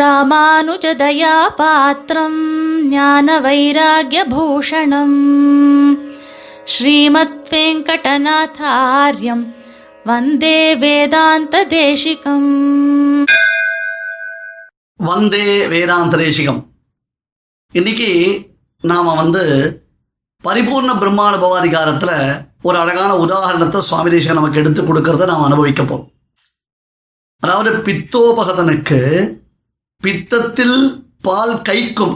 ராமானுஜதயா பாத்ரம் ஞான வைராக்ய பூஷணம் ஸ்ரீமத் வெங்கடநாதார்யம் வந்தே வேதாந்த தேசிகம். வந்தே வேதாந்த தேசிகம். இன்னைக்கு நாம பரிபூர்ண பிரம்மானுபவாதிகாரத்தில் ஒரு அழகான உதாரணத்தை சுவாமி தேசிகன் நமக்கு எடுத்து கொடுக்கறத நாம் அனுபவிக்க போறோம். அதாவது பித்தோபகதனுக்கு பித்தத்தில் பால்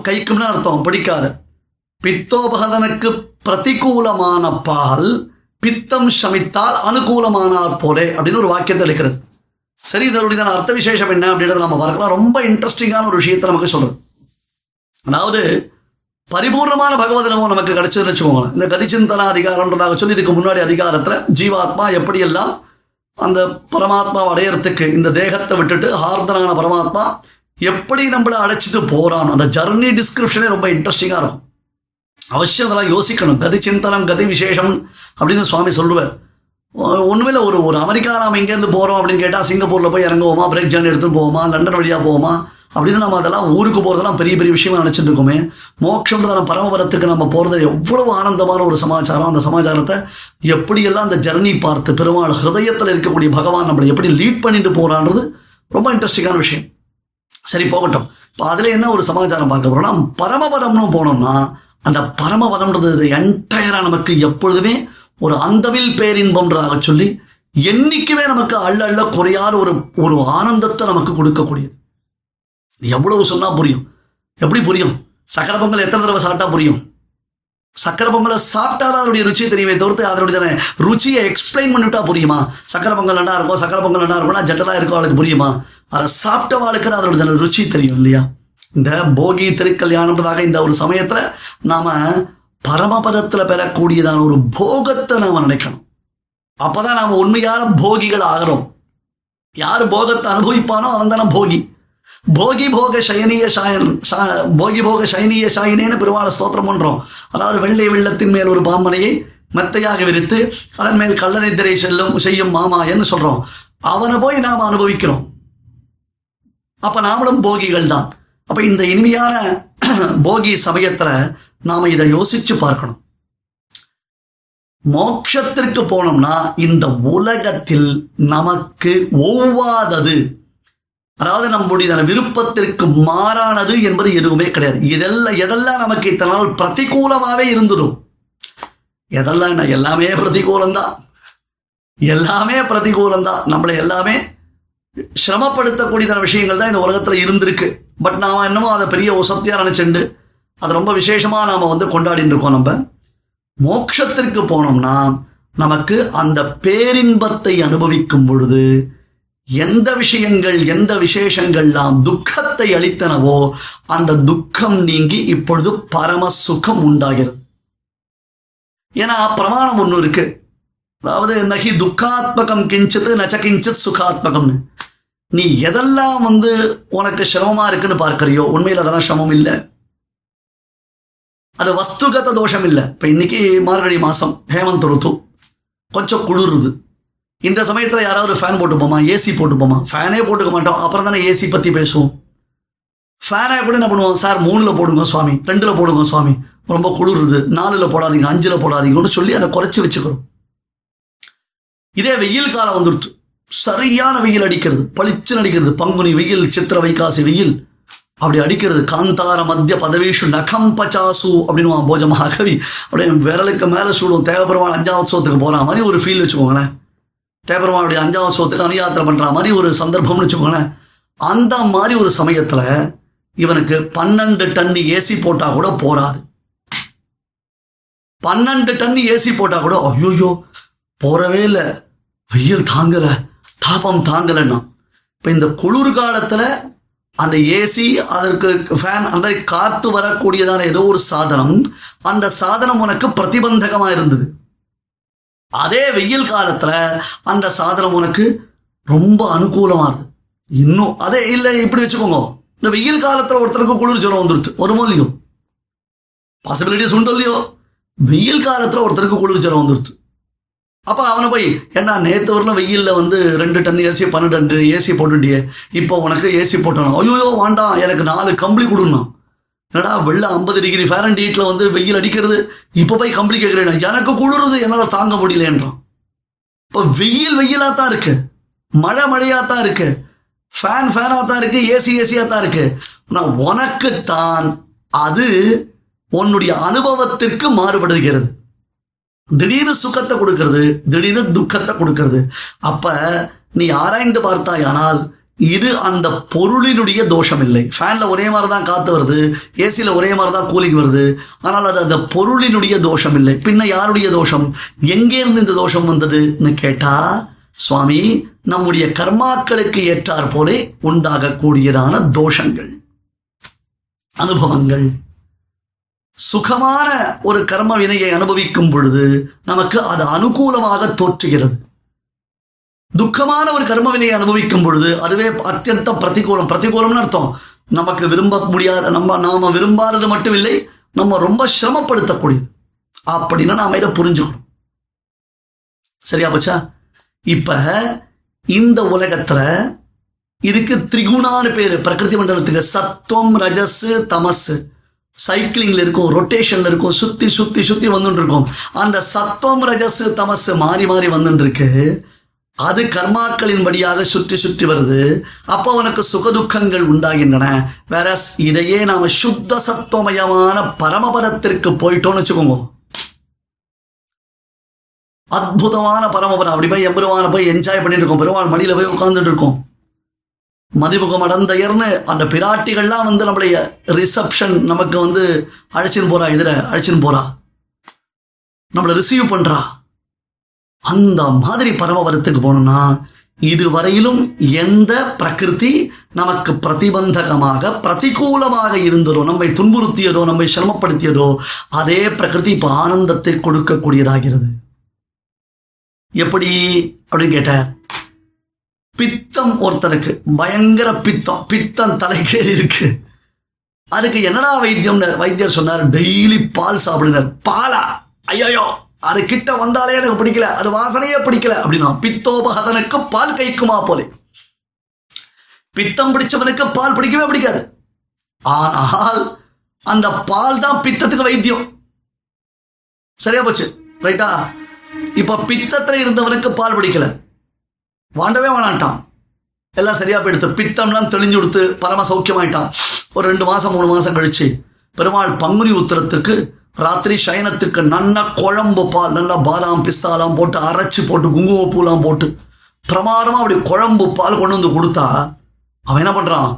கைக்கும்னு அர்த்தம் பிடிக்காது. பித்தோபகதனுக்கு பிரதிகூலமான பால் பித்தம் சமித்தால் அனுகூலமானார் போலே அப்படின்னு ஒரு வாக்கியத்தை எடுக்கிறது. சரி, இதனுடையதான அர்த்த விசேஷம் என்ன அப்படின்றத நம்ம பார்க்கலாம். ரொம்ப இன்ட்ரெஸ்டிங்கான ஒரு விஷயத்தை நமக்கு சொல்றது. அதாவது பரிபூர்ணமான பகவத் அனுபவம் நமக்கு கிடைச்சதுன்னு வச்சுக்கோங்களேன். இந்த கதிச்சிந்தன அதிகாரம்ன்றதாக சொல்லி இதுக்கு முன்னாடி அதிகாரத்தில் ஜீவாத்மா எப்படியெல்லாம் அந்த பரமாத்மா அடையறதுக்கு இந்த தேகத்தை விட்டுட்டு ஹார்தனான பரமாத்மா எப்படி நம்மளை அழைச்சிட்டு போறானோ அந்த ஜர்னி டிஸ்கிரிப்ஷனே ரொம்ப இன்ட்ரெஸ்டிங்காக இருக்கும். அவசியம் அதெல்லாம் யோசிக்கணும். கதிச்சிந்தனம் கதி விசேஷம் அப்படின்னு சுவாமி சொல்லுவார். ஒன்றுமில்ல, ஒரு அமெரிக்கா நாம் இங்கேருந்து போகிறோம் அப்படின்னு கேட்டால் சிங்கப்பூரில் போய் இறங்குவோமா, பிரேக் ஜர்னி எடுத்துகிட்டு போவோமா, லண்டன் வழியாக போவோமா அப்படின்னு நம்ம அதெல்லாம் ஊருக்கு போகிறதெல்லாம் பெரிய பெரிய விஷயமா நினச்சிட்டு இருக்கோமே. மோட்சம்ன்றதான பரமபதத்துக்கு நம்ம போகிறது எவ்வளவு ஆனந்தமான ஒரு சமாச்சாரம். அந்த சமாச்சாரத்தை எப்படியெல்லாம் அந்த ஜர்னி பார்த்து பெருமாள் ஹிருதயத்தில் இருக்கக்கூடிய பகவான் நம்மளை எப்படி லீட் பண்ணிட்டு போகிறான்றது ரொம்ப இன்ட்ரெஸ்டிங்கான விஷயம். சரி, போகட்டும். இப்போ அதில் என்ன ஒரு சமாச்சாரம் பார்க்க போகிறோம்னா, பரமபதம்னு போனோம்னா அந்த பரமபதம்ன்றது என்டையராக நமக்கு எப்பொழுதுமே ஒரு அந்தவில் பேரின்பம்ன்றதாக சொல்லி என்றைக்குமே நமக்கு அள்ள குறையாத ஒரு ஆனந்தத்தை நமக்கு கொடுக்கக்கூடியது. எவ்வளவு சொன்னால் புரியும்? எப்படி புரியும்? சக்கரை பொங்கல் எத்தனை தடவை சாப்பிட்டா புரியும்? சக்கரை பொங்கலை சாப்பிட்டா தான் அதனுடைய ருச்சியை தெரியவே தவிர்த்து அதனுடைய ருச்சியை எக்ஸ்பிளைன் பண்ணிவிட்டா புரியுமா? சக்கரை பொங்கல் என்ன இருக்கும், சக்கரை பொங்கல் என்ன இருக்கும்னா ஜென்ரலாக இருக்கும் அவளுக்கு புரியுமா? அதை சாப்பிட்டவாளுக்கு அதனுடைய ருச்சி தெரியும் இல்லையா? இந்த போகி திருக்கல்யாணம்ன்றதாக இந்த ஒரு சமயத்தில் நாம் பரமபதத்தில் பெறக்கூடியதான ஒரு போகத்தை நாம் நினைக்கணும். அப்போ தான் நாம் உண்மையான போகிகள் ஆகிறோம். யார் போகத்தை அனுபவிப்பானோ அவன் தானே போகி. போகி போக சயனிய சாயன் போகி போக சயனிய சாயினேன்னு பெருமாள் ஸ்தோத்திரம் பண்ணுறோம். அதாவது வெள்ளை வெள்ளத்தின் மேல் ஒரு பாம்பனையை மெத்தையாக விரித்து அதன் மேல் கள்ளநித்திரை செய்யும் மாமாயன்னு சொல்கிறோம். அவனை போய் நாம் அனுபவிக்கிறோம். அப்போ நாமளும் போகிகள் தான். அப்போ இந்த இனிமையான போகி சமயத்தில் நாம் இதை யோசித்து பார்க்கணும். மோட்சத்திற்கு போனோம்னா இந்த உலகத்தில் நமக்கு ஒவ்வாதது, அதாவது நம்முடைய விருப்பத்திற்கு மாறானது என்பது எதுவுமே கிடையாது. எதெல்லாம் நமக்கு இத்தனை நாள் பிரதிகூலமாகவே இருந்துடும். எதெல்லாம் எல்லாமே பிரதிகூலம்தான். நம்மளை எல்லாமே சிரமப்படுத்தக்கூடியதான விஷயங்கள் தான் இந்த உலகத்தில் இருந்திருக்கு. பட் நாம் என்னமோ அதை பெரிய உசத்தியாக நினச்சிண்டு அது ரொம்ப விசேஷமாக நாம் கொண்டாடிட்டு இருக்கோம். நம்ம மோட்சத்திற்கு போனோம்னா நமக்கு அந்த பேரின்பத்தை அனுபவிக்கும் பொழுது எந்த விஷயங்கள் எந்த விசேஷங்கள்லாம் துக்கத்தை அளித்தனவோ அந்த துக்கம் நீங்கி இப்பொழுது பரம சுகம் உண்டாகிறது. ஏன்னா பிரமாணம் ஒன்று இருக்கு. அதாவது நகி துக்காத்மகம் கிஞ்சித்து நச்ச கிஞ்சித் சுகாத்மகம்னு. நீ எதெல்லாம் உனக்கு சிரமமா இருக்குன்னு பார்க்கறியோ உண்மையில் அதெல்லாம் சிரமம் இல்லை, அது வஸ்துகத தோஷம் இல்லை. இப்போ இன்னைக்கு மார்கழி மாதம், ஹேமந்த ருத்து, கொஞ்சம் குளிருது. இந்த சமயத்தில் யாராவது ஃபேன் போட்டுப்போமா, ஏசி போட்டுப்போமா? ஃபேனே போட்டுக்க மாட்டோம். அப்புறம் தானே ஏசி பற்றி பேசுவோம். ஃபேனே கூட என்ன பண்ணுவோம், சார் 3 போடுங்க சுவாமி, 2 போடுங்க சுவாமி, ரொம்ப குளிருது, 4 போடாதீங்க, 5 போடாதீங்கன்னு சொல்லி அதை குறைச்சி வச்சுக்கிறோம். இதே வெயில் காலம் வந்துடுச்சு, சரியான வெயில் அடிக்கிறது, பளிச்சுன்னு அடிக்கிறது. பங்குனி வெயில், சித்திர வைகாசி வெயில் அப்படி அடிக்கிறது. காந்தார மத்திய பதவீஷு நகம் பச்சாசு அப்படின்னு போஜமாக கவி அப்படின்னு விரலுக்கு மேலே சூடும். தேவபெருமாள் 5வது சோத்துக்கு போகிற மாதிரி ஒரு ஃபீல் வச்சுக்கோங்களேன். தேவபெருமானுடைய 5வது சோத்துக்கு அனுயாத்திரை பண்ணுற மாதிரி ஒரு சந்தர்ப்பம்னு வச்சுக்கோங்களேன். அந்த மாதிரி ஒரு சமயத்தில் இவனுக்கு 12 டன் ஏசி போட்டால் கூட போராது. 12 டன் ஏசி போட்டால் கூட ஐயோயோ போறவே இல்லை, வெயில் தாங்கலை, தாபம் தாங்கலைன்னா. இப்போ இந்த குளிர்காலத்தில் அந்த ஏசி, அதற்கு ஃபேன், அந்த காற்று வரக்கூடியதான ஏதோ ஒரு சாதனம், அந்த சாதனம் உனக்கு பிரதிபந்தகமாக இருந்தது. அதே வெயில் காலத்தில் அந்த சாதனம் உனக்கு ரொம்ப அனுகூலமாகுது. இன்னும் அதே இல்லை, இப்படி வச்சுக்கோங்க, இந்த வெயில் காலத்தில் ஒருத்தருக்கு குளிர் ஜுரம் வந்துடுச்சு, வருமோ இல்லையோ? பாசிபிலிட்டிஸ் உண்டு இல்லையோ? வெயில் காலத்தில் ஒருத்தருக்கு குளிர் ஜுரம் வந்துடுச்சு. அப்போ அவனை போய் ஏன்னா நேற்று வரலாம் வெயிலில் வந்து 2 டன் ஏசி 12 ஏசி போட்டுட்டியே, இப்போ உனக்கு ஏசி போட்டணும். ஐயோ வேண்டாம், எனக்கு 4 கம்பளி கொடுணும். என்னடா வெளில 50 டிகிரி ஃபாரன்ஹீட்டில் வந்து வெயில் அடிக்கிறது, இப்போ போய் கம்பளி கேட்குறேன், எனக்கு குளிருது, என்னால் தாங்க முடியலன்றான். இப்போ வெயில் வெயிலாக தான் இருக்குது, மழை மழையாக தான் இருக்குது, ஃபேன் ஃபேனாக தான் இருக்குது, ஏசி ஏசியாக தான் இருக்குது. ஆனால் உனக்குத்தான் அது உன்னுடைய அனுபவத்திற்கு மாறுபடுகிறது. திடீர்னு சுகத்தை கொடுக்கறது, திடீர்னு துக்கத்தை கொடுக்கறது. அப்ப நீ ஆராய்ந்து பார்த்தாயானால் இது அந்த பொருளினுடைய தோஷம் இல்லை. ஃபேன்ல ஒரே மாதிரி தான் காத்து வருது, ஏசியில ஒரே மாதிரி தான் கூலிங் வருது, ஆனால் அது அந்த பொருளினுடைய தோஷம் இல்லை. பின்ன யாருடைய தோஷம், எங்கே இருந்து இந்த தோஷம் வந்ததுன்னு கேட்டா, சுவாமி நம்முடைய கர்மாக்களுக்கு ஏற்றாற் போலே உண்டாகக்கூடியதான தோஷங்கள், அனுபவங்கள். சுகமான ஒரு கர்ம வினையை அனுபவிக்கும் பொழுது நமக்கு அது அனுகூலமாக தோற்றுகிறது. துக்கமான ஒரு கர்ம வினையை அனுபவிக்கும் பொழுது அதுவே அத்தியந்த பிரதிகூலம். பிரதிகூலம்னு அர்த்தம் நமக்கு விரும்ப முடியாத, நாம விரும்பாதது மட்டும் இல்லை, நம்ம ரொம்ப சிரமப்படுத்தக்கூடியது அப்படின்னு நாம இதை புரிஞ்சுக்கணும். சரியா போச்சா? இப்ப இந்த உலகத்துல இதுக்கு திரிகுணான்னு பேரு. பிரகிருதி மண்டலத்துக்கு சத்துவம், ரஜஸ், தமஸ் சைக்கிளிங்ல இருக்கும், ரொட்டேஷன்ல இருக்கும், சுத்தி சுத்தி சுத்தி வந்துட்டு இருக்கும். அந்த சத்துவம் ரஜஸ் தமஸ் மாறி மாறி வந்துட்டு இருக்கு. அது கர்மாக்களின் படியாக சுற்றி சுற்றி வருது. அப்போ உனக்கு சுகதுக்கங்கள் உண்டாகின்றன. வேற இதையே நாம சுத்த சத்துவமயமான பரமபதத்திற்கு போயிட்டோம்னு வச்சுக்கோங்க, அற்புதமான பரமபதம். அப்படி போய் எம்பெருவான போய் என்ஜாய் பண்ணிட்டு இருக்கோம், பெருமாள் மடியில போய் உட்கார்ந்துட்டு இருக்கோம். மதிமுகம் அடந்தையர்னு அந்த பிராட்டிகள்லாம் வந்து நம்முடைய ரிசப்ஷன் நமக்கு வந்து அழைச்சின்னு போறா, இதில் அழைச்சின்னு போறா, நம்மளை ரிசீவ் பண்றா. அந்த மாதிரி பரமபதத்துக்கு போனோம்னா இதுவரையிலும் எந்த பிரகிருதி நமக்கு பிரதிபந்தகமாக பிரதிகூலமாக இருந்ததோ, நம்மை துன்புறுத்தியதோ, நம்மை சிரமப்படுத்தியதோ, அதே பிரகிருதி இப்போ ஆனந்தத்தை கொடுக்கக்கூடியதாகிறது. எப்படி அப்படின்னு கேட்டார். பித்தம் ஒருத்தனுக்கு பயங்கர பித்தம், பித்தம் தலைக்கேறி இருக்கு, அதுக்கு என்னடா வைத்தியம்னார். வைத்தியர் சொன்னார், டெய்லி பால் சாப்பிடுனார். பாலா? ஐயோ, அது கிட்ட வந்தாலே எனக்கு பிடிக்கல, அது வாசனையே பிடிக்கல அப்படின்னா பித்தோபகதனுக்கு பால் கைக்குமா போலே. பித்தம் பிடிச்சவனுக்கு பால் பிடிக்கவே பிடிக்காது. ஆனால் அந்த பால் தான் பித்தத்துக்கு வைத்தியம். சரியா போச்சு? ரைட்டா? இப்ப பித்தத்துல இருந்தவனுக்கு பால் பிடிக்கல, வாண்டவே வானான்ட்டான், எல்லாம் சரியா போயிடுத்து, பித்தம்லாம் தெளிஞ்சு கொடுத்து பரம சௌக்கியமாயிட்டான். ஒரு 2 மாசம் 3 மாசம் கழிச்சு பெருமாள் பங்குனி உத்திரத்துக்கு ராத்திரி சயனத்துக்கு நல்ல குழம்பு பால், நல்லா பாதாம் பிஸ்தாலாம் போட்டு அரைச்சி போட்டு குங்குமப்பூலாம் போட்டு பிரமாதமாக அப்படி குழம்பு பால் கொண்டு வந்து கொடுத்தா அவன் என்ன பண்ணுறான்,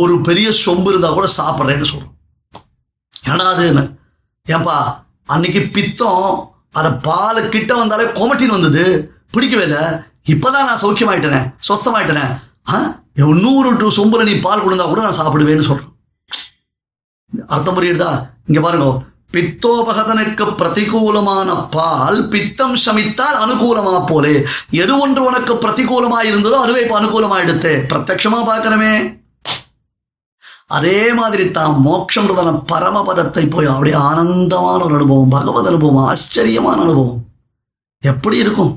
ஒரு பெரிய சொம்பு இருந்தால் கூட சாப்பிட்றேன்னு சொல்கிறான். ஏன்னா அதுன்னு ஏன்பா அன்னைக்கு பித்தம் அதை பால் கிட்ட வந்தாலே கொமட்டின்னு வந்தது, பிடிக்கவே இல்லை, இப்போதான் நான் சௌக்கியமாயிட்டேனே, சொஸ்தமாயிட்டேனே, 100 சொம்புல நீ பால் கொடுந்தா கூட நான் சாப்பிடுவேன்னு சொல்கிறேன். அர்த்தம் புரியுதா? இங்கே பாருங்க, பித்தோபகதனுக்கு பிரதிகூலமான பால் பித்தம் சமித்தால் அனுகூலமாக போலே. எது ஒன்று உனக்கு பிரதிகூலமாக இருந்ததோ அதுவே இப்போ அனுகூலமாகிடுத்து, பிரத்யட்சமாக பார்க்கணுமே. அதே மாதிரி தான் மோட்சம்ன்றதான பரமபதத்தை போய் அப்படியே ஆனந்தமான ஒரு அனுபவம், பகவத் அனுபவம், ஆச்சரியமான அனுபவம் எப்படி இருக்கும்,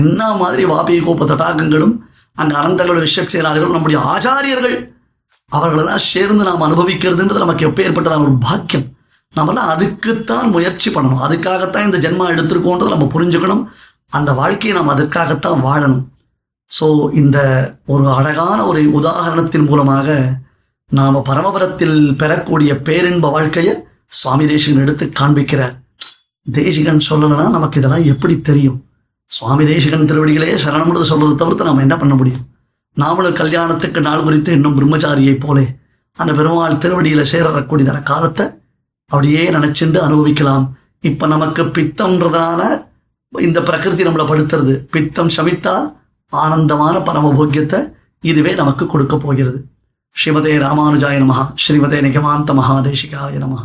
என்ன மாதிரி வாபிய கோப்ப தடாகங்களும் அங்கே அனந்தங்களோட விஷக்சேனாதிகளும் நம்முடைய ஆச்சாரியர்கள் அவர்களெல்லாம் சேர்ந்து நாம் அனுபவிக்கிறதுன்றது நமக்கு எப்போ ஏற்பட்டதான ஒரு பாக்கியம். நம்மளாம் அதுக்குத்தான் முயற்சி பண்ணணும், அதுக்காகத்தான் இந்த ஜென்மா எடுத்திருக்கோன்றது நம்ம புரிஞ்சுக்கணும். அந்த வாழ்க்கையை நாம் அதற்காகத்தான் வாழணும். ஸோ இந்த ஒரு அழகான ஒரு உதாரணத்தின் மூலமாக நாம் பரமபதத்தில் பெறக்கூடிய பேரின்ப வாழ்க்கையை சுவாமி தேசிகன் எடுத்து காண்பிக்கிறார். தேசிகன் சொல்லலைன்னா நமக்கு இதெல்லாம் எப்படி தெரியும்? சுவாமி தேசிகன் திருவடிகளே சரணம்ன்றது சொல்கிறத தவிர்த்து நாம் என்ன பண்ண முடியும்? நாமளும் கல்யாணத்துக்கு நாள் குறித்து இன்னும் பிரம்மச்சாரியை போலே அந்த பெருமாள் திருவடியில் சேரக்கூடியதான காலத்தை அப்படியே நினச்சிண்டு அனுபவிக்கலாம். இப்போ நமக்கு பித்தம்ன்றதுனால இந்த பிரகிருதி நம்மளை படுத்துறது, பித்தம் சமித்தால் ஆனந்தமான பரமபோக்கியத்தை இதுவே நமக்கு கொடுக்க போகிறது. ஸ்ரீமதே ராமானுஜாய நமஹ, ஸ்ரீமதே நிகமாந்த மகாதேசிகாய நமஹ.